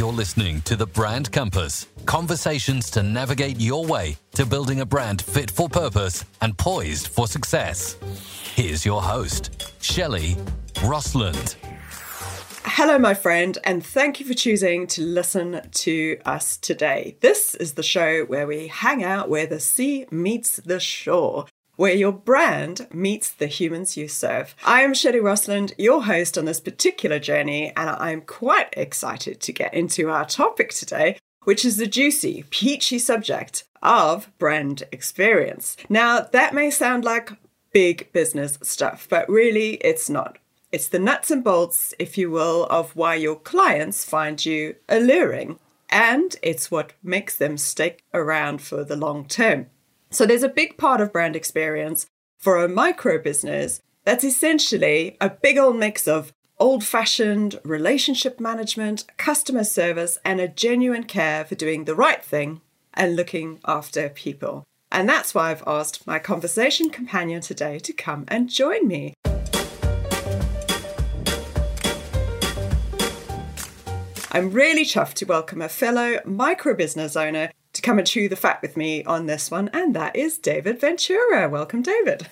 You're listening to The Brand Compass, conversations to navigate your way to building a brand fit for purpose and poised for success. Here's your host, Shelley Roslund. Hello, my friend, and thank you for choosing to listen to us today. This is the show where we hang out where the sea meets the shore, where your brand meets the humans you serve. I am Shelley Roslund, your host on this particular journey, and I'm quite excited to get into our topic today, which is the juicy, peachy subject of brand experience. Now, that may sound like big business stuff, but really it's not. It's the nuts and bolts, if you will, of why your clients find you alluring, and it's what makes them stick around for the long term. So there's a big part of brand experience for a micro business that's essentially a big old mix of old-fashioned relationship management, customer service, and a genuine care for doing the right thing and looking after people. And that's why I've asked my conversation companion today to come and join me. I'm really chuffed to welcome a fellow micro business owner to come and chew the fat with me on this one, and that is David Ventura. Welcome, David.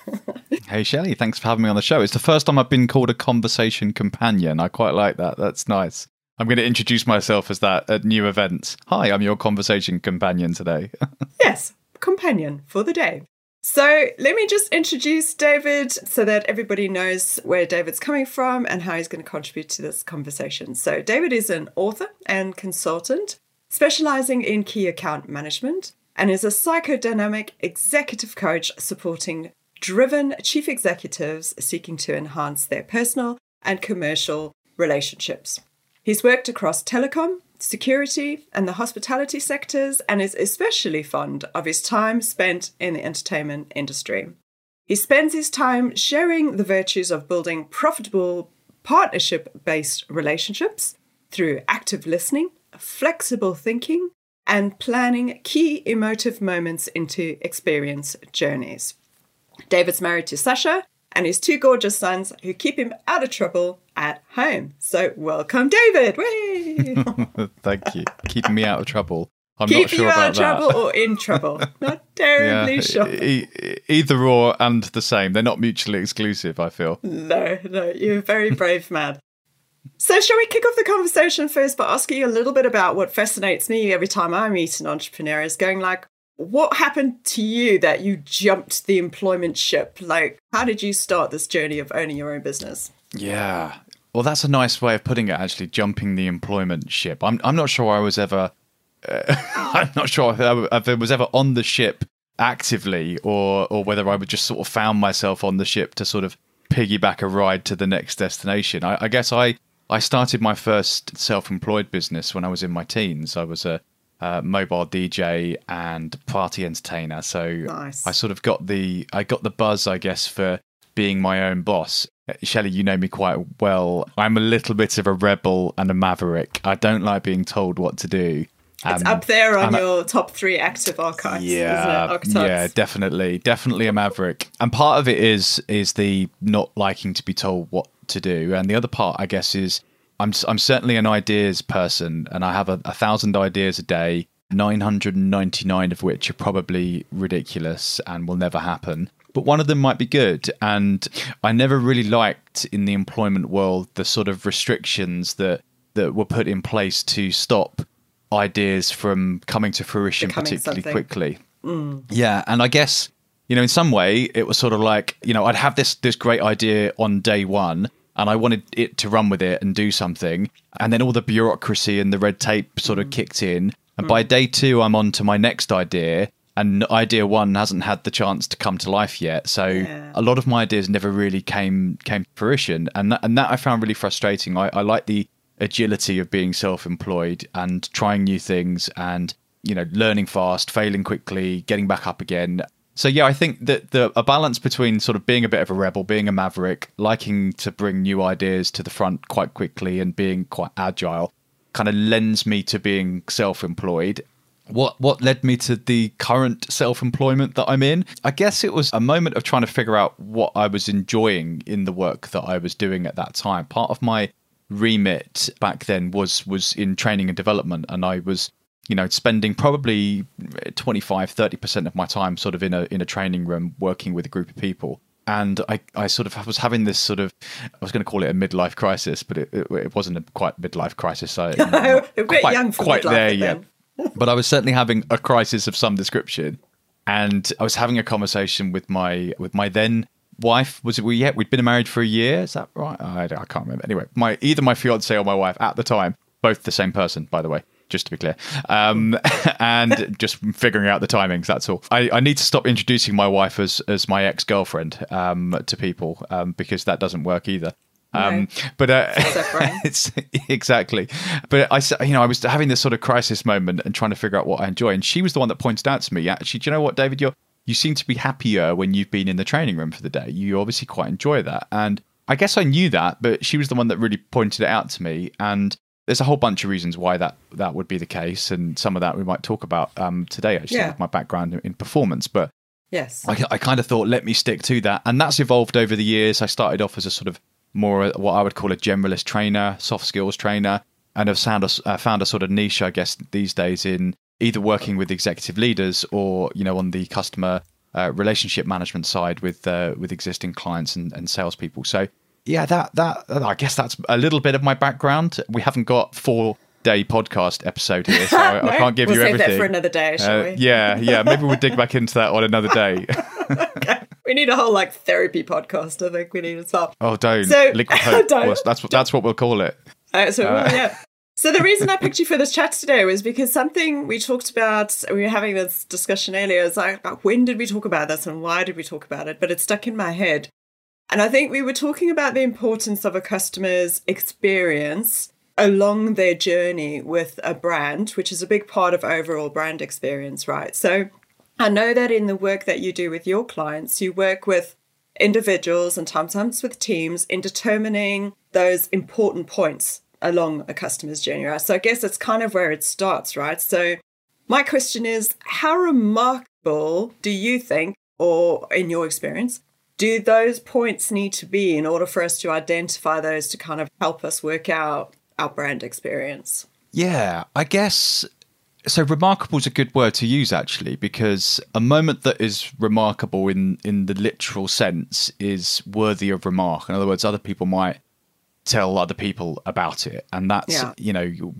Hey, Shelley, thanks for having me on the show. It's the first time I've been called a conversation companion. I quite like that. That's nice. I'm going to introduce myself as that at new events. Hi, I'm your conversation companion today. Yes, companion for the day. So let me just introduce David so that everybody knows where David's coming from and how he's going to contribute to this conversation. So David is an author and consultant, specializing in key account management, and is a psychodynamic executive coach supporting driven chief executives seeking to enhance their personal and commercial relationships. He's worked across telecom, security, and the hospitality sectors, and is especially fond of his time spent in the entertainment industry. He spends his time sharing the virtues of building profitable partnership-based relationships through active listening, flexible thinking, and planning key emotive moments into experience journeys. David's married to Sasha and his two gorgeous sons who keep him out of trouble at home. So welcome, David. Thank you. Keeping me out of trouble. I'm not sure about that. Keeping you out of trouble or in trouble. Not terribly sure. Either or and the same. They're not mutually exclusive, I feel. No. You're a very brave man. So shall we kick off the conversation first by asking you a little bit about what fascinates me every time I meet an entrepreneur is going like, what happened to you that you jumped the employment ship? Like, how did you start this journey of owning your own business? Yeah. Well, that's a nice way of putting it, actually, jumping the employment ship. I'm not sure I was ever, I'm not sure if I was ever on the ship actively or whether I would just sort of found myself on the ship to sort of piggyback a ride to the next destination. I guess I started my first self-employed business when I was in my teens. I was a mobile DJ and party entertainer. So nice. I sort of got the buzz, I guess, for being my own boss. Shelley, you know me quite well. I'm a little bit of a rebel and a maverick. I don't like being told what to do. It's up there on your top three active archives, isn't it? Yeah, definitely. Definitely a maverick. And part of it is the not liking to be told what to do. And the other part, I guess, is I'm certainly an ideas person, and I have 1,000 ideas a day, 999 of which are probably ridiculous and will never happen. But one of them might be good. And I never really liked in the employment world the sort of restrictions that were put in place to stop ideas from coming to fruition particularly quickly. Mm. Yeah. And I guess, you know, in some way, it was sort of like, you know, I'd have this great idea on day one, and I wanted it to run with it and do something. And then all the bureaucracy and the red tape sort of kicked in. And by day two, I'm on to my next idea. And idea one hasn't had the chance to come to life yet. So a lot of my ideas never really came to fruition. And that I found really frustrating. I like the agility of being self-employed and trying new things and, you know, learning fast, failing quickly, getting back up again. So, yeah, I think that a balance between sort of being a bit of a rebel, being a maverick, liking to bring new ideas to the front quite quickly and being quite agile kind of lends me to being self-employed. What led me to the current self-employment that I'm in? I guess it was a moment of trying to figure out what I was enjoying in the work that I was doing at that time. Part of my remit back then was in training and development, and I was, you know, spending probably 25, 30% of my time sort of in a training room working with a group of people. And I sort of was having this sort of, I was going to call it a midlife crisis, but it wasn't a quite midlife crisis. So a bit quite, young for quite midlife there yet. But I was certainly having a crisis of some description. And I was having a conversation with my then wife. Was it we? Yeah, we'd been married for a year. Is that right? I can't remember. Anyway, either my fiance or my wife at the time, both the same person, by the way, just to be clear, and just figuring out the timings, that's all. I need to stop introducing my wife as my ex-girlfriend to people because that doesn't work either. But it's exactly. But I was having this sort of crisis moment and trying to figure out what I enjoy. And she was the one that pointed out to me, actually, do you know what, David, you seem to be happier when you've been in the training room for the day. You obviously quite enjoy that. And I guess I knew that, but she was the one that really pointed it out to me. And there's a whole bunch of reasons why that would be the case. And some of that we might talk about today, actually, with my background in performance. But yes, I kind of thought, let me stick to that. And that's evolved over the years. I started off as a sort of more what I would call a generalist trainer, soft skills trainer. And I've found a sort of niche, I guess, these days in either working with executive leaders or, you know, on the customer relationship management side with existing clients and salespeople. So yeah, that I guess that's a little bit of my background. We haven't got 4-day podcast episode here, so I can't give you everything. We'll save that for another day, shall we? Yeah. Maybe we'll dig back into that on another day. Okay. We need a whole therapy podcast. I think we need as well. Oh, don't. So, Liquid Hope. Don't. That's what we'll call it. So the reason I picked you for this chat today was because something we talked about, we were having this discussion earlier, is like, when did we talk about this and why did we talk about it? But it stuck in my head. And I think we were talking about the importance of a customer's experience along their journey with a brand, which is a big part of overall brand experience, right? So I know that in the work that you do with your clients, you work with individuals and sometimes with teams in determining those important points along a customer's journey, right? So I guess that's kind of where it starts, right? So my question is, how remarkable do you think, or in your experience, do those points need to be in order for us to identify those to kind of help us work out our brand experience? Yeah, I guess. So remarkable is a good word to use, actually, because a moment that is remarkable in the literal sense is worthy of remark. In other words, other people might tell other people about it. And that's,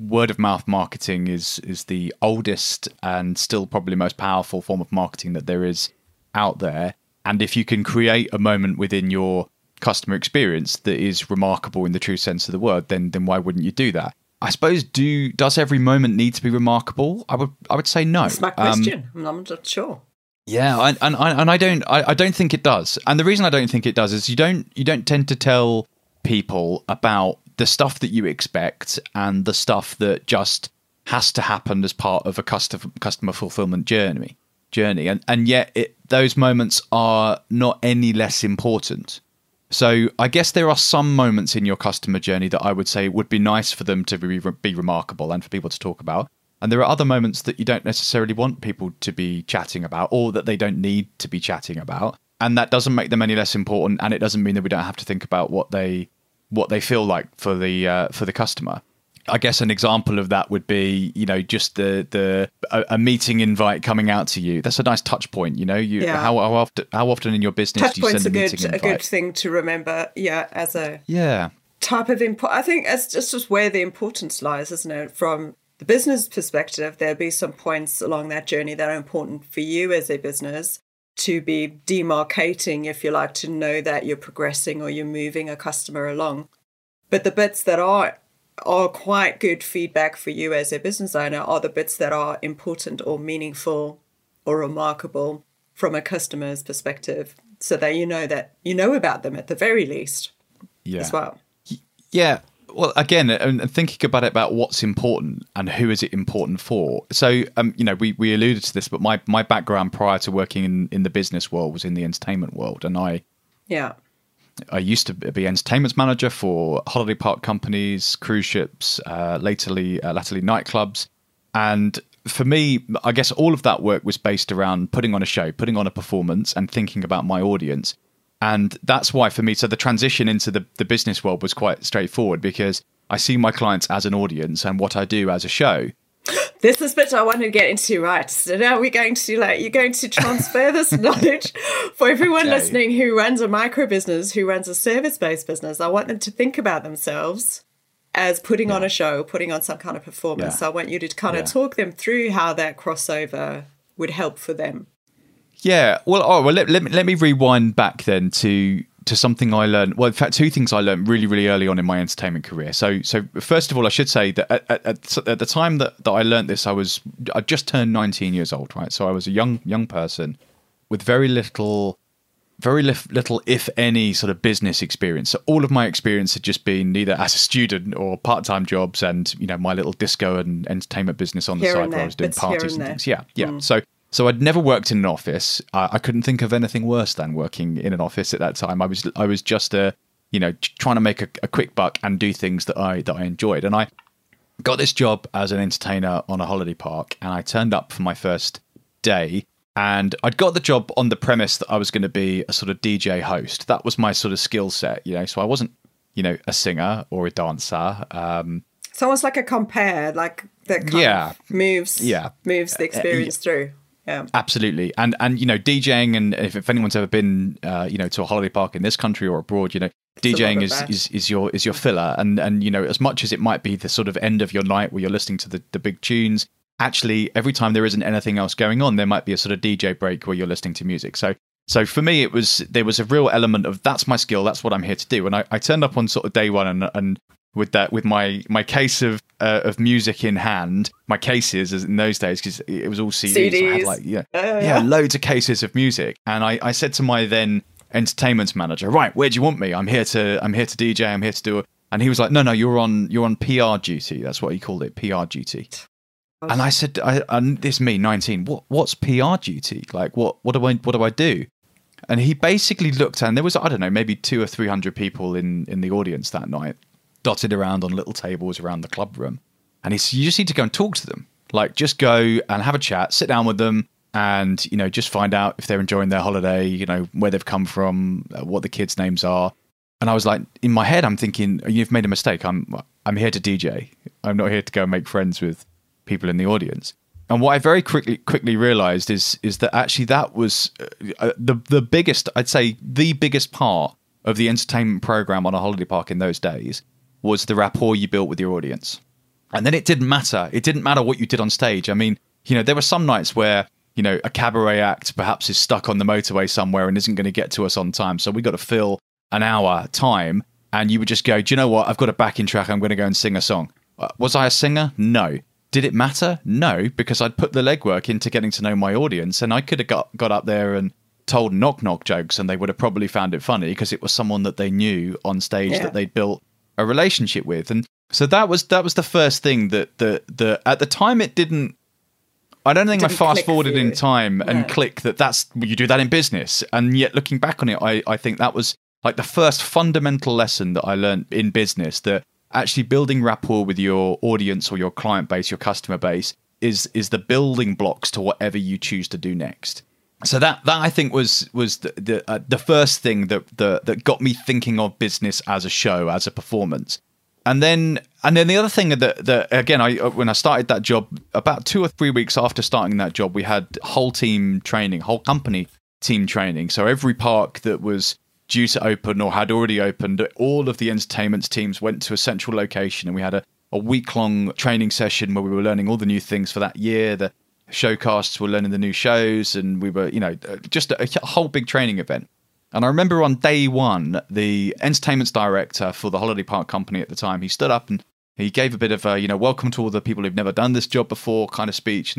word of mouth marketing is the oldest and still probably most powerful form of marketing that there is out there. And if you can create a moment within your customer experience that is remarkable in the true sense of the word, then why wouldn't you do that? I suppose, does every moment need to be remarkable? I would say no. That's my question. I'm not sure. Yeah, I don't think it does. And the reason I don't think it does is you don't tend to tell people about the stuff that you expect and the stuff that just has to happen as part of a customer fulfillment journey. And yet those moments are not any less important. So I guess there are some moments in your customer journey that I would say would be nice for them to be remarkable and for people to talk about. And there are other moments that you don't necessarily want people to be chatting about or that they don't need to be chatting about. And that doesn't make them any less important. And it doesn't mean that we don't have to think about what they feel like for the customer. I guess an example of that would be, just a meeting invite coming out to you. That's a nice touch point, How often in your business touch do you send a meeting invite? A good thing to remember, as a type of input. I think that's just where the importance lies, isn't it? From the business perspective, there'll be some points along that journey that are important for you as a business to be demarcating, if you like, to know that you're progressing or you're moving a customer along. But the bits that are quite good feedback for you as a business owner are the bits that are important or meaningful or remarkable from a customer's perspective, so that you know about them at the very least as well. Yeah. Well, again, and thinking about what's important and who is it important for. So, we alluded to this, but my background prior to working in the business world was in the entertainment world. And I used to be entertainment manager for holiday park companies, cruise ships, latterly nightclubs. And for me, I guess all of that work was based around putting on a show, putting on a performance and thinking about my audience. And that's why for me, so the transition into the business world was quite straightforward because I see my clients as an audience and what I do as a show. This is the bit I want to get into, right? So now we're going to, like, you're going to transfer this knowledge for everyone listening who runs a micro business, who runs a service-based business. I want them to think about themselves as putting on a show, putting on some kind of performance. So I want you to kind of talk them through how that crossover would help for them. Yeah. Well, let me rewind back then to something I learned. Well, in fact, two things I learned really, really early on in my entertainment career. So first of all, I should say that at the time that I learned this, I just turned 19 years old, right? So I was a young person with very little, if any, sort of business experience. So all of my experience had just been either as a student or part-time jobs, and my little disco and entertainment business on the side where I was doing parties and things. Yeah. Mm. So I'd never worked in an office. I couldn't think of anything worse than working in an office at that time. I was just trying to make a quick buck and do things that I enjoyed. And I got this job as an entertainer on a holiday park, and I turned up for my first day, and I'd got the job on the premise that I was going to be a sort of DJ host. That was my sort of skill set, so I wasn't, a singer or a dancer. It's almost like a compare, like that kind of moves the experience through. Yeah. Absolutely. And DJing, and if anyone's ever been to a holiday park in this country or abroad, DJing is your filler, and as much as it might be the sort of end of your night where you're listening to the big tunes, actually every time there isn't anything else going on, there might be a sort of DJ break where you're listening to music. So for me, there was a real element of that's my skill, that's what I'm here to do. And I turned up on sort of day one and with my case of music in hand, my cases in those days, because it was all CDs. So I had loads of cases of music, and I said to my then entertainment manager, right, where do you want me? I'm here to DJ, I'm here to do it. And he was like, no, you're on PR duty. That's what he called it, PR duty. Okay. And I said, this me 19, what's PR duty? Like what do I do? And he basically looked, and there was, I don't know, maybe 200 or 300 people in the audience that night, dotted around on little tables around the club room. And he said, you just need to go and talk to them. Like, just go and have a chat, sit down with them, and, just find out if they're enjoying their holiday, where they've come from, what the kids' names are. And I was like, in my head, I'm thinking, you've made a mistake. I'm here to DJ. I'm not here to go and make friends with people in the audience. And what I very quickly realized is that actually that was the biggest part of the entertainment program on a holiday park in those days, was the rapport you built with your audience. And then it didn't matter. It didn't matter what you did on stage. I mean, there were some nights where, a cabaret act perhaps is stuck on the motorway somewhere and isn't going to get to us on time. So we got to fill an hour time, and you would just go, do you know what? I've got a backing track. I'm going to go and sing a song. Was I a singer? No. Did it matter? No, because I'd put the legwork into getting to know my audience, and I could have got up there and told knock-knock jokes, and they would have probably found it funny because it was someone that they knew on stage that they'd built a relationship with. And so that was the first thing that at the time it didn't, I don't think I fast forwarded in time and click that's you do that in business. And yet looking back on it, I think that was like the first fundamental lesson that I learned in business, that actually building rapport with your audience or your client base, your customer base is the building blocks to whatever you choose to do next. So that I think was the first thing that got me thinking of business as a show, as a performance. And then the other thing that again, when I started that job, about 2 or 3 weeks after starting that job, we had whole team training, whole company team training. So every park that was due to open or had already opened, all of the entertainment teams went to a central location, and we had a week-long training session where we were learning all the new things for that year, the showcasts were learning the new shows, and we were, just a whole big training event. And I remember on day one, the entertainment director for the holiday park company at the time, he stood up and he gave a bit of a, welcome to all the people who've never done this job before kind of speech.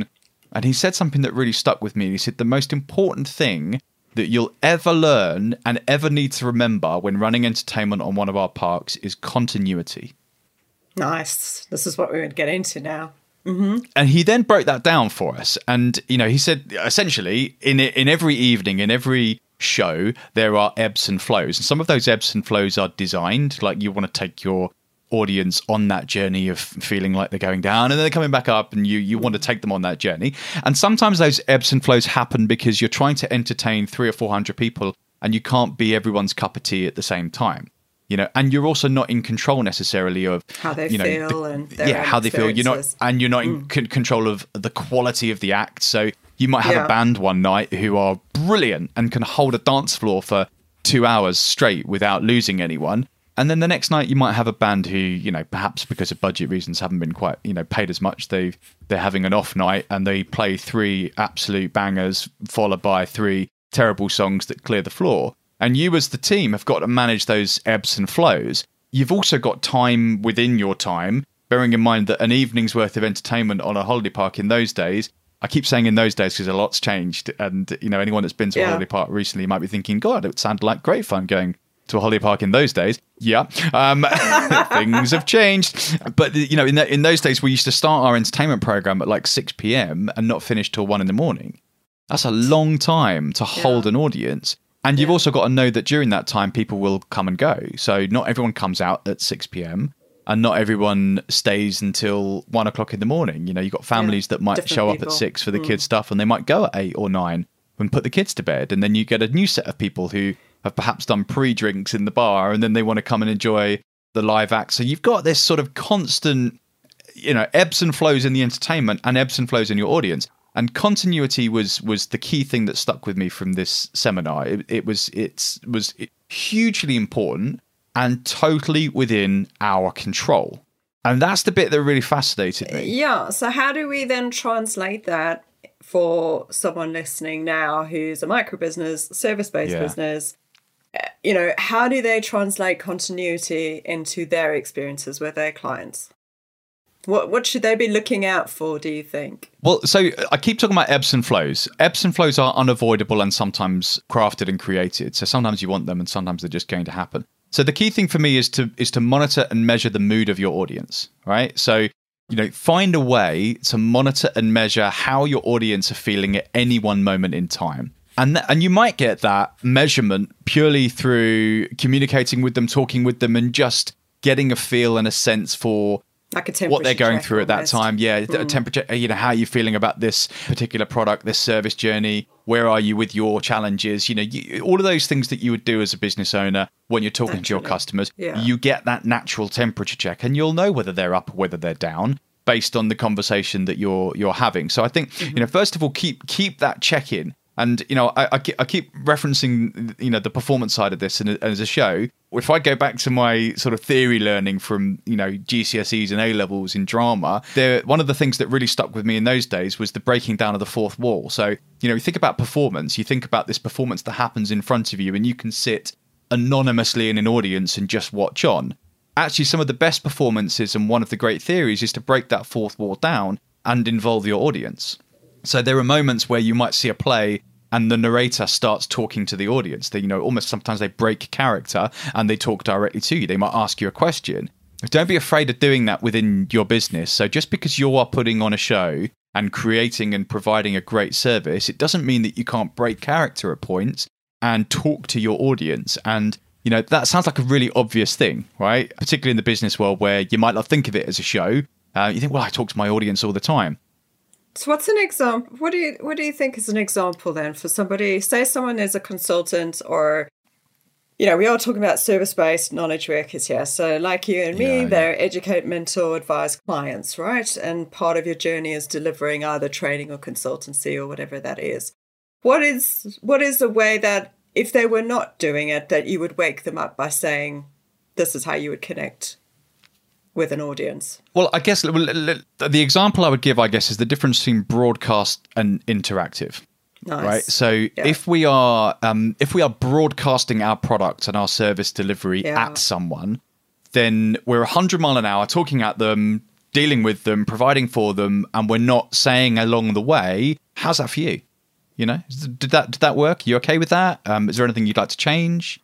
And he said something that really stuck with me. He said, the most important thing that you'll ever learn and ever need to remember when running entertainment on one of our parks is continuity. Nice. This is what we would get into now. Mm-hmm. And he then broke that down for us. And, he said, essentially, in every evening, in every show, there are ebbs and flows. And some of those ebbs and flows are designed, like you want to take your audience on that journey of feeling like they're going down and then they're coming back up, and you want to take them on that journey. And sometimes those ebbs and flows happen because you're trying to entertain 300 or 400 people and you can't be everyone's cup of tea at the same time. you know, and you're also not in control necessarily of how they feel and how they feel. You're not in control of the quality of the act. So you might have a band one night who are brilliant and can hold a dance floor for 2 hours straight without losing anyone. And then the next night you might have a band who, you know, perhaps because of budget reasons haven't been quite, you know, paid as much. They're having an off night and they play 3 absolute bangers followed by 3 terrible songs that clear the floor. And you as the team have got to manage those ebbs and flows. You've also got time within your time, bearing in mind that an evening's worth of entertainment on a holiday park in those days, I keep saying in those days because a lot's changed. And, you know, anyone that's been to a holiday park recently might be thinking, God, it sounded like great fun going to a holiday park in those days. Things have changed, but you know, in those days we used to start our entertainment program at like 6 p.m. and not finish till 1 a.m. That's a long time to hold an audience, and you've also got to know that during that time people will come and go, so not everyone comes out at 6 p.m. and not everyone stays until 1 o'clock in the morning. You know, you've got families that might show up at 6 for the kids stuff, and they might go at 8 or 9 and put the kids to bed, and then you get a new set of people who have perhaps done pre-drinks in the bar, and then they want to come and enjoy the live act. So you've got this sort of constant, you know, ebbs and flows in the entertainment and ebbs and flows in your audience. And continuity was the key thing that stuck with me from this seminar. It was hugely important and totally within our control. And that's the bit that really fascinated me. Yeah. So how do we then translate that for someone listening now who's a microbusiness, service-based business? You know, how do they translate continuity into their experiences with their clients? What should they be looking out for, do you think? Well, so I keep talking about ebbs and flows. Ebbs and flows are unavoidable and sometimes crafted and created. So sometimes you want them and sometimes they're just going to happen. So the key thing for me is to monitor and measure the mood of your audience, right? So, you know, find a way to monitor and measure how your audience are feeling at any one moment in time. And you might get that measurement purely through communicating with them, talking with them, and just getting a feel and a sense for like what they're going through at that time. Yeah, a temperature, you know, how you're feeling about this particular product, this service journey. Where are you with your challenges? You know, all of those things that you would do as a business owner when you're talking to your customers, you get that natural temperature check, and you'll know whether they're up or whether they're down based on the conversation that you're having. So I think, you know, first of all, keep that check in. And, you know, I keep referencing, you know, the performance side of this as a show. If I go back to my sort of theory learning from, you know, GCSEs and A-levels in drama, one of the things that really stuck with me in those days was the breaking down of the fourth wall. So, you know, you think about performance, you think about this performance that happens in front of you, and you can sit anonymously in an audience and just watch on. Actually, some of the best performances and one of the great theories is to break that fourth wall down and involve your audience. So there are moments where you might see a play and the narrator starts talking to the audience. They, you know, almost sometimes they break character and they talk directly to you. They might ask you a question. Don't be afraid of doing that within your business. So just because you are putting on a show and creating and providing a great service, it doesn't mean that you can't break character at points and talk to your audience. And, you know, that sounds like a really obvious thing, right? Particularly in the business world where you might not think of it as a show. You think, well, I talk to my audience all the time. So what's an example? What do you think is an example then for somebody, say someone is a consultant, or, you know, we are talking about service-based knowledge workers here. So like you and me, they're educate, mentor, advise clients, right? And part of your journey is delivering either training or consultancy or whatever that is. What is a way that if they were not doing it, that you would wake them up by saying, this is how you would connect with an audience? Well, I guess the example I would give, I guess, is the difference between broadcast and interactive. Nice. Right? So if we are broadcasting our product and our service delivery at someone, then we're 100 mile an hour talking at them, dealing with them, providing for them, and we're not saying along the way, how's that for you? You know, did that work? Are you okay with that? Is there anything you'd like to change?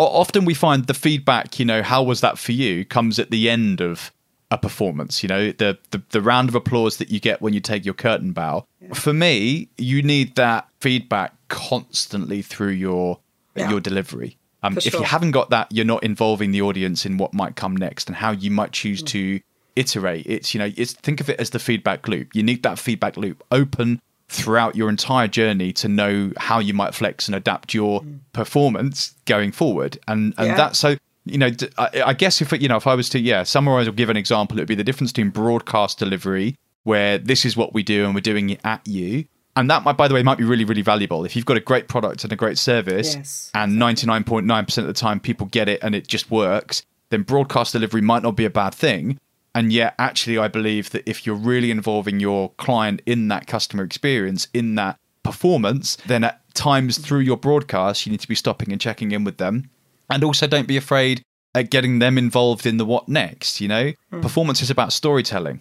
Often we find the feedback, you know, how was that for you, comes at the end of a performance. You know, the round of applause that you get when you take your curtain bow. Yeah. For me, you need that feedback constantly through your delivery. If you haven't got that, you're not involving the audience in what might come next and how you might choose to iterate. It's, you know, think of it as the feedback loop. You need that feedback loop open throughout your entire journey to know how you might flex and adapt your performance going forward. And that's so you know, I guess if, you know, if I was to, summarize or give an example, it would be the difference between broadcast delivery, where this is what we do and we're doing it at you. And that, might, by the way, might be really, really valuable. If you've got a great product and a great service, and 99.9% of the time people get it and it just works, then broadcast delivery might not be a bad thing. And yet, actually, I believe that if you're really involving your client in that customer experience, in that performance, then at times through your broadcast, you need to be stopping and checking in with them. And also, don't be afraid at getting them involved in the what next, you know? Performance is about storytelling,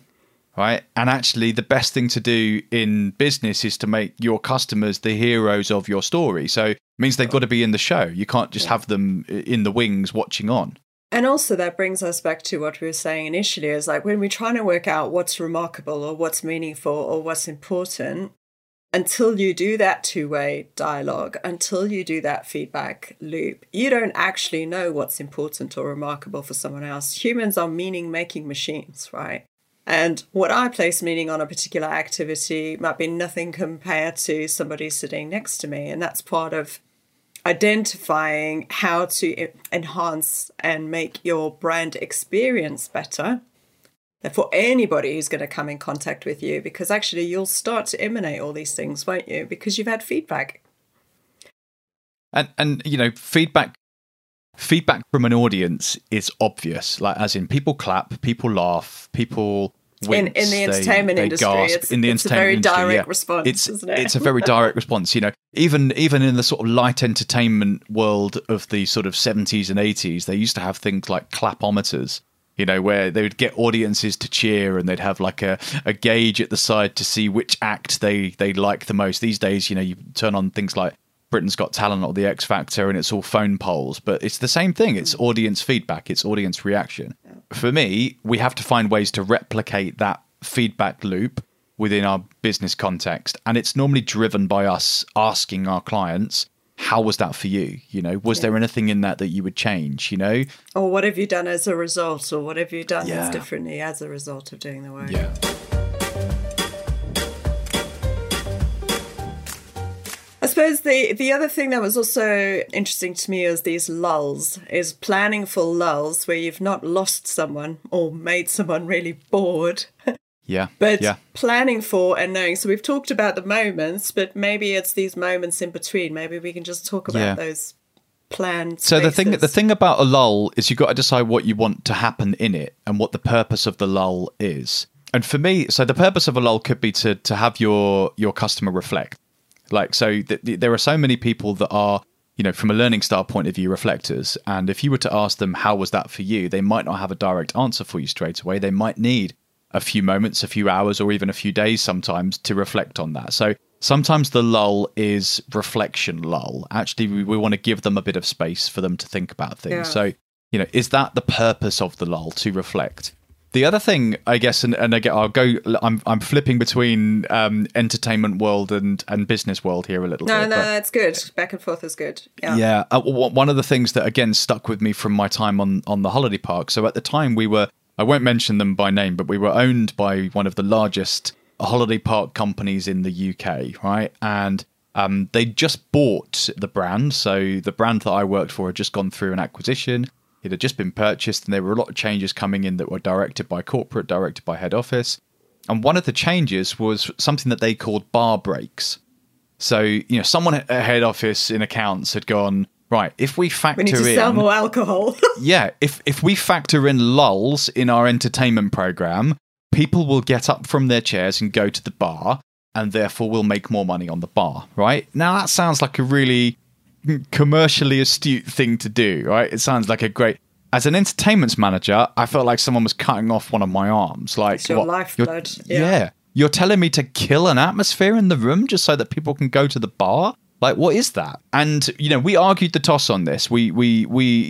right? And actually, the best thing to do in business is to make your customers the heroes of your story. So it means they've got to be in the show. You can't just have them in the wings watching on. And also that brings us back to what we were saying initially, is like when we're trying to work out what's remarkable or what's meaningful or what's important, until you do that two-way dialogue, until you do that feedback loop, you don't actually know what's important or remarkable for someone else. Humans are meaning-making machines, right? And what I place meaning on a particular activity might be nothing compared to somebody sitting next to me. And that's part of identifying how to enhance and make your brand experience better for anybody who's going to come in contact with you, because actually you'll start to emanate all these things, won't you? Because you've had feedback. And you know, feedback from an audience is obvious, like as in people clap, people laugh, people wince, in the entertainment industry, it's a very direct response, isn't it? It's a very direct response. You know, even in the sort of light entertainment world of the sort of 70s and 80s, they used to have things like clapometers, you know, where they would get audiences to cheer and they'd have like a gauge at the side to see which act they like the most. These days, you know, you turn on things like Britain's Got Talent or The X Factor and it's all phone polls, but it's the same thing. It's audience feedback, it's audience reaction. For me, we have to find ways to replicate that feedback loop within our business context. And it's normally driven by us asking our clients, how was that for you? You know, was there anything in that you would change, you know? Or what have you done as a result? Or what have you done as differently as a result of doing the work? Yeah. I suppose the other thing that was also interesting to me is these lulls, is planning for lulls where you've not lost someone or made someone really bored. But planning for and knowing. So we've talked about the moments, but maybe it's these moments in between. Maybe we can just talk about those planned spaces. So the thing about a lull is you've got to decide what you want to happen in it and what the purpose of the lull is. And for me, so the purpose of a lull could be to have your customer reflect. Like, so there are so many people that are, you know, from a learning style point of view, reflectors. And if you were to ask them, how was that for you? They might not have a direct answer for you straight away. They might need a few moments, a few hours, or even a few days sometimes to reflect on that. So sometimes the lull is reflection lull. Actually, we want to give them a bit of space for them to think about things. Yeah. So, you know, is that the purpose of the lull, to reflect? The other thing, I guess, and again, I'm flipping between entertainment world and business world here a little bit. No, that's good. Back and forth is good. Yeah. One of the things that, again, stuck with me from my time on the holiday park. So at the time I won't mention them by name, but we were owned by one of the largest holiday park companies in the UK, right? And they just bought the brand. So the brand that I worked for had just gone through an acquisition. It had just been purchased and there were a lot of changes coming in that were directed by corporate, directed by head office. And one of the changes was something that they called bar breaks. So, you know, someone at head office in accounts had gone, right, if we factor in... we need to sell more alcohol. If we factor in lulls in our entertainment program, people will get up from their chairs and go to the bar, and therefore we'll make more money on the bar, right? Now, that sounds like a really commercially astute thing to do, right? It sounds like a great... As an entertainment manager, I felt like someone was cutting off one of my arms. Like, it's your lifeblood. Yeah. You're telling me to kill an atmosphere in the room just so that people can go to the bar? Like, what is that? And, you know, we argued the toss on this. We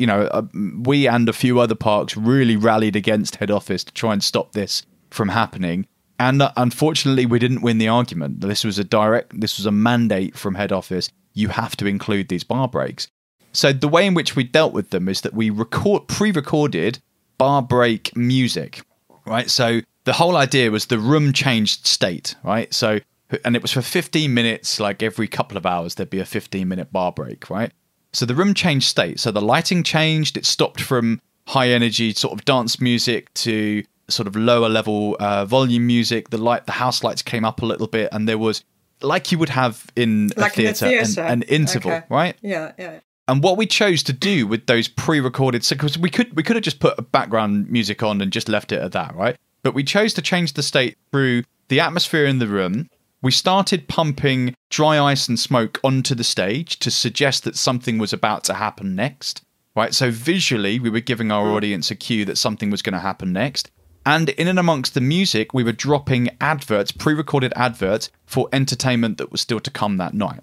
and a few other parks really rallied against head office to try and stop this from happening. And unfortunately, we didn't win the argument. This was a mandate from head office. You have to include these bar breaks. So the way in which we dealt with them is that we pre-recorded bar break music, right? So the whole idea was the room changed state, right? So, and it was for 15 minutes, like every couple of hours, there'd be a 15-minute bar break, right? So the room changed state. So the lighting changed. It stopped from high energy sort of dance music to sort of lower level volume music. The house lights came up a little bit, and there was, like you would have in like a theatre, an interval, okay, right? Yeah, yeah. And what we chose to do with those pre-recorded, so because we could have just put background music on and just left it at that, right? But we chose to change the state through the atmosphere in the room. We started pumping dry ice and smoke onto the stage to suggest that something was about to happen next, right? So visually, we were giving our audience a cue that something was going to happen next. And in and amongst the music, we were dropping adverts, pre-recorded adverts for entertainment that was still to come that night,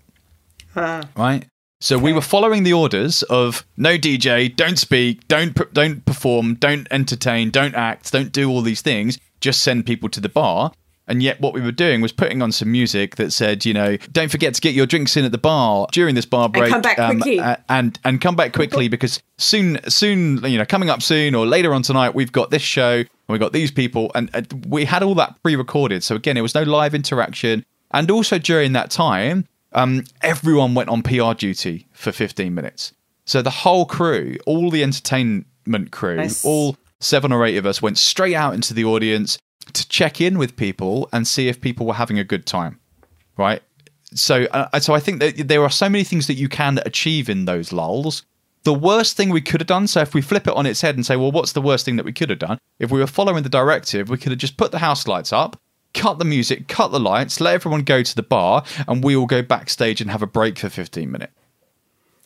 right? So we were following the orders of no DJ, don't speak, don't perform, don't entertain, don't act, don't do all these things, just send people to the bar. And yet what we were doing was putting on some music that said, you know, don't forget to get your drinks in at the bar during this bar break. And come back quickly. And come back quickly because soon, you know, coming up soon or later on tonight, we've got this show and we've got these people. And we had all that pre-recorded. So again, there was no live interaction. And also during that time, everyone went on PR duty for 15 minutes. So the whole crew, all the entertainment crew, all 7 or 8 of us went straight out into the audience to check in with people and see if people were having a good time, right? So I think that there are so many things that you can achieve in those lulls. The worst thing we could have done, so if we flip it on its head and say, well, what's the worst thing that we could have done? If we were following the directive, we could have just put the house lights up, cut the music, cut the lights, let everyone go to the bar, and we all go backstage and have a break for 15 minutes.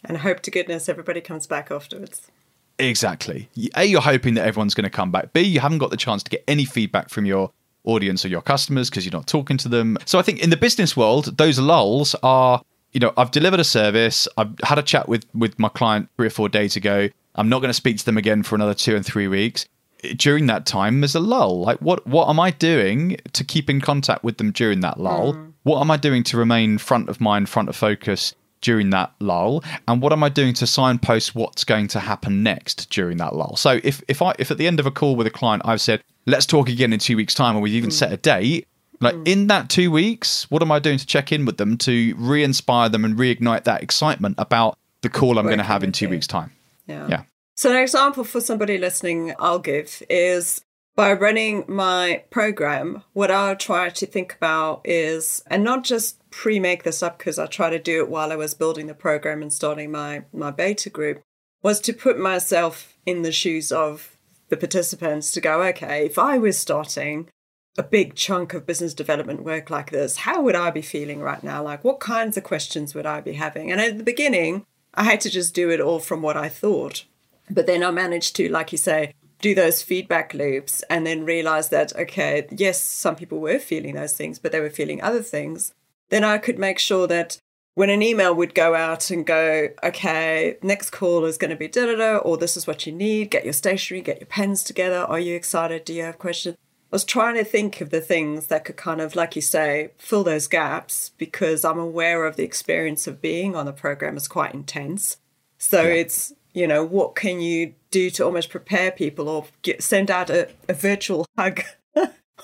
And hope to goodness everybody comes back afterwards. Exactly. A, you're hoping that everyone's going to come back. B, you haven't got the chance to get any feedback from your audience or your customers because you're not talking to them. So I think in the business world, those lulls are, you know, I've delivered a service. I've had a chat with my client 3 or 4 days ago. I'm not going to speak to them again for another 2 and 3 weeks. During that time, there's a lull. Like, what am I doing to keep in contact with them during that lull? What am I doing to remain front of mind, front of focus during that lull? And what am I doing to signpost what's going to happen next during that lull? So if at the end of a call with a client, I've said, let's talk again in 2 weeks' time, and we've even set a date, like in that 2 weeks, what am I doing to check in with them to re-inspire them and reignite that excitement about the call I'm going to have in 2 weeks' time? Yeah. So an example for somebody listening I'll give is by running my program, what I'll try to think about is, and not just pre-make this up because I try to do it while I was building the program and starting my beta group, was to put myself in the shoes of the participants to go, okay, if I was starting a big chunk of business development work like this, how would I be feeling right now? Like, what kinds of questions would I be having? And at the beginning, I had to just do it all from what I thought. But then I managed to, like you say, do those feedback loops and then realize that, okay, yes, some people were feeling those things, but they were feeling other things. Then I could make sure that when an email would go out and go, okay, next call is going to be da-da-da, or this is what you need, get your stationery, get your pens together, are you excited, do you have questions? I was trying to think of the things that could kind of, like you say, fill those gaps because I'm aware of the experience of being on the program is quite intense. So it's, you know, what can you do to almost prepare people or send out a virtual hug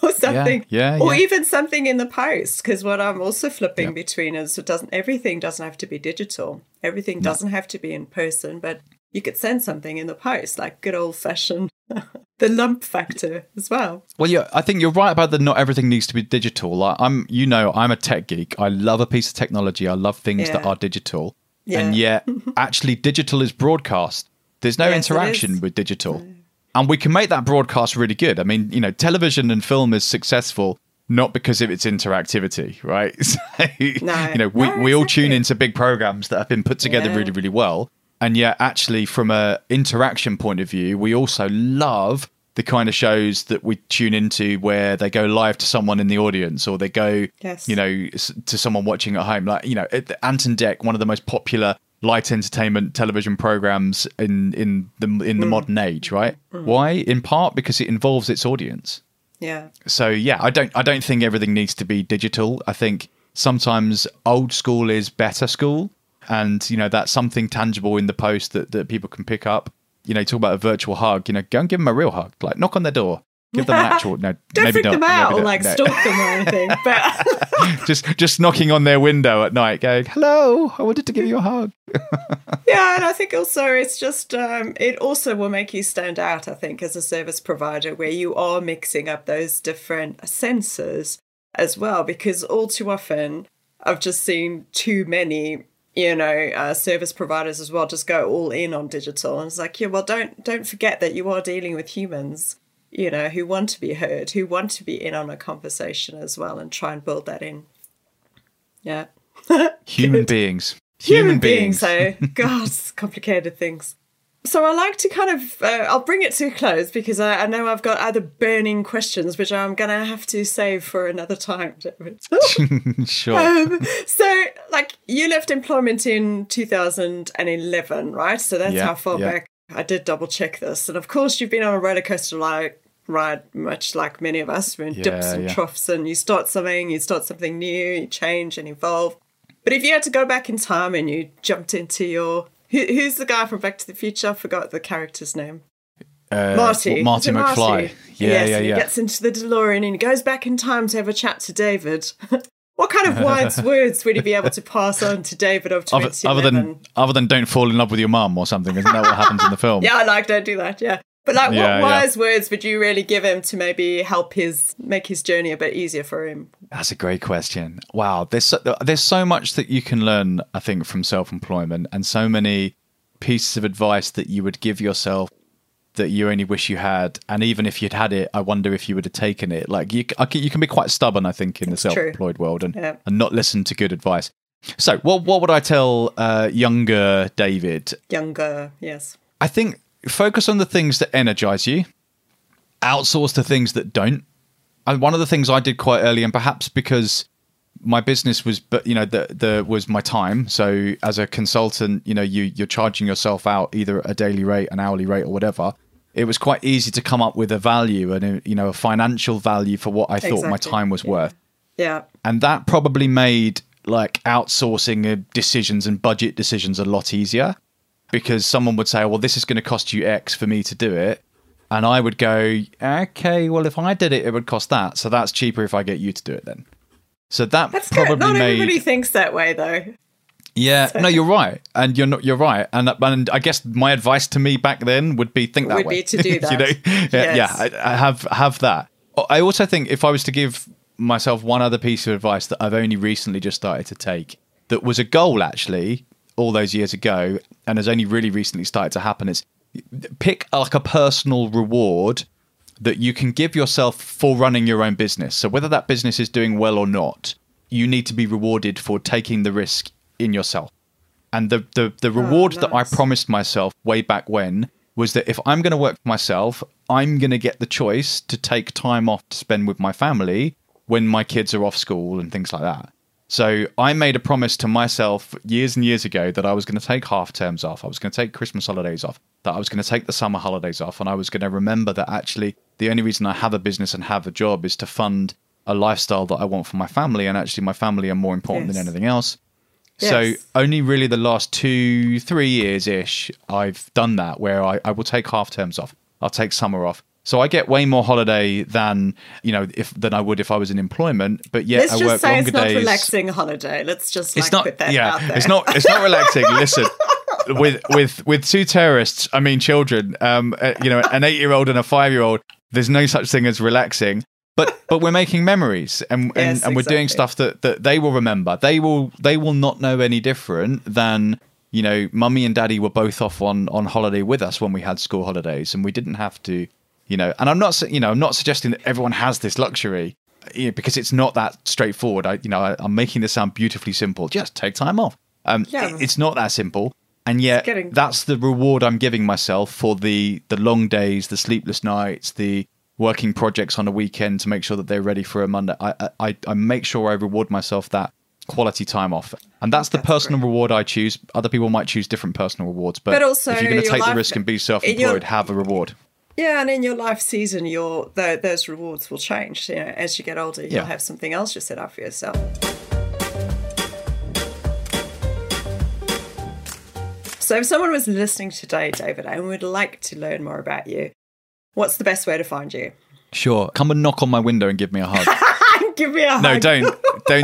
or something, or even something in the post? Because what I'm also flipping between is everything doesn't have to be digital. Everything doesn't have to be in person, but you could send something in the post, like good old-fashioned, the lump factor as well. Well, yeah, I think you're right about that. Not everything needs to be digital. Like, I'm a tech geek. I love a piece of technology. I love things that are digital. Yeah. And yet, actually, digital is broadcast. There's no interaction with digital. No. And we can make that broadcast really good. I mean, you know, television and film is successful not because of its interactivity, right? So, you know, we all tune into big programs that have been put together really, really well. And yet, actually, from an interaction point of view, we also love the kind of shows that we tune into where they go live to someone in the audience or they go, you know, to someone watching at home. Like, you know, Ant & Dec, one of the most popular light entertainment television programs in the modern age, right? Why? In part because it involves its audience. Yeah. So, yeah, I don't think everything needs to be digital. I think sometimes old school is better school. And, you know, that's something tangible in the post that people can pick up. You know, you talk about a virtual hug, you know, go and give them a real hug. Like, knock on their door. Give them an actual... No, don't freak them out or, like, stalk them or anything. But just knocking on their window at night going, hello, I wanted to give you a hug. Yeah, Yeah, and I think also it's just, it also will make you stand out, I think, as a service provider, where you are mixing up those different senses as well, because all too often I've just seen too many, you know, service providers as well just go all in on digital. And it's like, yeah, well, don't forget that you are dealing with humans, you know, who want to be heard, who want to be in on a conversation as well, and try and build that in. Yeah. Human beings. So, God, complicated things. So I like to kind of, I'll bring it to a close, because I know I've got other burning questions, which I'm going to have to save for another time, David. Sure. So, like, you left employment in 2011, right? So that's how far back. I did double check this. And of course, you've been on a roller coaster ride, much like many of us. We're in dips and troughs, and you start something new, you change and evolve. But if you had to go back in time and you jumped into your... Who's the guy from Back to the Future? I forgot the character's name. Marty. Marty McFly. Marty? Yes, he gets into the DeLorean and he goes back in time to have a chat to David. What kind of wise words would he be able to pass on to David of 2011? Other than don't fall in love with your mum or something. Isn't that what happens in the film? Yeah, don't do that, yeah. But like, what wise words would you really give him to maybe help make his journey a bit easier for him? That's a great question. Wow, there's so much that you can learn, I think, from self-employment, and so many pieces of advice that you would give yourself that you only wish you had. And even if you'd had it, I wonder if you would have taken it. Like you can be quite stubborn, I think, in the self-employed world, and not listen to good advice. So, what would I tell younger David? Younger, yes. I think. Focus on the things that energize you. Outsource the things that don't. And one of the things I did quite early, and perhaps because my business was, but you know, the was my time. So as a consultant, you know, you're charging yourself out either at a daily rate, an hourly rate, or whatever. It was quite easy to come up with a value and a financial value for what I thought my time was worth. Yeah, and that probably made like outsourcing decisions and budget decisions a lot easier. Because someone would say, well, this is going to cost you X for me to do it. And I would go, okay, well, if I did it, it would cost that. So that's cheaper if I get you to do it then. So that's probably not made... Not everybody thinks that way, though. Yeah, so... no, you're right. And you're right. And I guess my advice to me back then would be think that would way. Would be to do that. You know? I have that. I also think if I was to give myself one other piece of advice that I've only recently just started to take, that was a goal, actually, all those years ago, and has only really recently started to happen, is pick like a personal reward that you can give yourself for running your own business. So whether that business is doing well or not, you need to be rewarded for taking the risk in yourself. And the reward that I promised myself way back when was that if I'm going to work for myself, I'm going to get the choice to take time off to spend with my family when my kids are off school and things like that. So I made a promise to myself years and years ago that I was going to take half terms off. I was going to take Christmas holidays off, that I was going to take the summer holidays off. And I was going to remember that actually the only reason I have a business and have a job is to fund a lifestyle that I want for my family. And actually my family are more important than anything else. Yes. So only really the last 2-3 years-ish, I've done that, where I will take half terms off. I'll take summer off. So I get way more holiday than I would if I was in employment, but yet I work longer days. Let's just say it's not relaxing holiday. Let's just put that out there. It's not relaxing. Listen, with two terrorists, I mean children, an 8-year-old and a 5-year-old, there's no such thing as relaxing. But we're making memories, and we're doing stuff that they will remember. They will not know any different than, you know, mummy and daddy were both off on holiday with us when we had school holidays, and we didn't have to. You know, and I'm not suggesting that everyone has this luxury, because it's not that straightforward. I'm making this sound beautifully simple. Just take time off. It's not that simple, and yet that's the reward I'm giving myself for the long days, the sleepless nights, the working projects on a weekend to make sure that they're ready for a Monday. I make sure I reward myself that quality time off, and that's the personal reward I choose. Other people might choose different personal rewards, but also if you're going to take the risk and be self-employed, have a reward. Yeah, and in your life season, those rewards will change. You know, as you get older, you'll have something else you set up for yourself. So if someone was listening today, David, and would like to learn more about you, what's the best way to find you? Sure. Come and knock on my window and give me a hug. Give me a hug. No, don't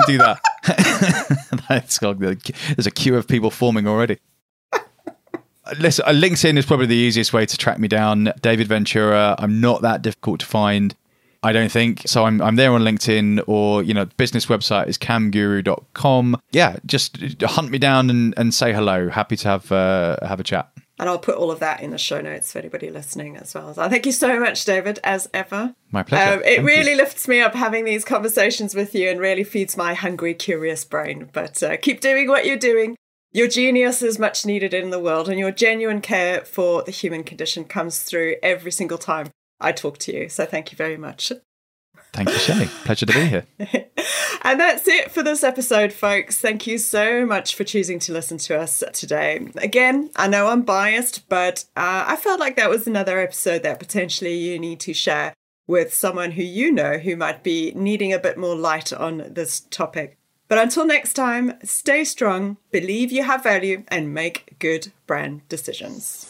do that. There's a queue of people forming already. Listen, LinkedIn is probably the easiest way to track me down. David Ventura, I'm not that difficult to find, I don't think. So I'm there on LinkedIn, or, you know, business website is camguru.com. Yeah, just hunt me down and say hello. Happy to have a chat. And I'll put all of that in the show notes for anybody listening as well. So thank you so much, David, as ever. My pleasure. It really lifts me up having these conversations with you and really feeds my hungry, curious brain. But keep doing what you're doing. Your genius is much needed in the world, and your genuine care for the human condition comes through every single time I talk to you. So thank you very much. Thank you, Shelley. Pleasure to be here. And that's it for this episode, folks. Thank you so much for choosing to listen to us today. Again, I know I'm biased, but I felt like that was another episode that potentially you need to share with someone who you know who might be needing a bit more light on this topic. But until next time, stay strong, believe you have value, and make good brand decisions.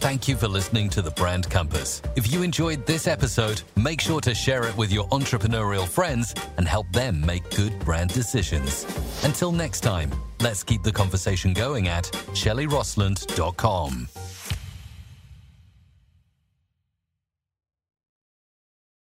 Thank you for listening to The Brand Compass. If you enjoyed this episode, make sure to share it with your entrepreneurial friends and help them make good brand decisions. Until next time, let's keep the conversation going at shelleyroslund.com.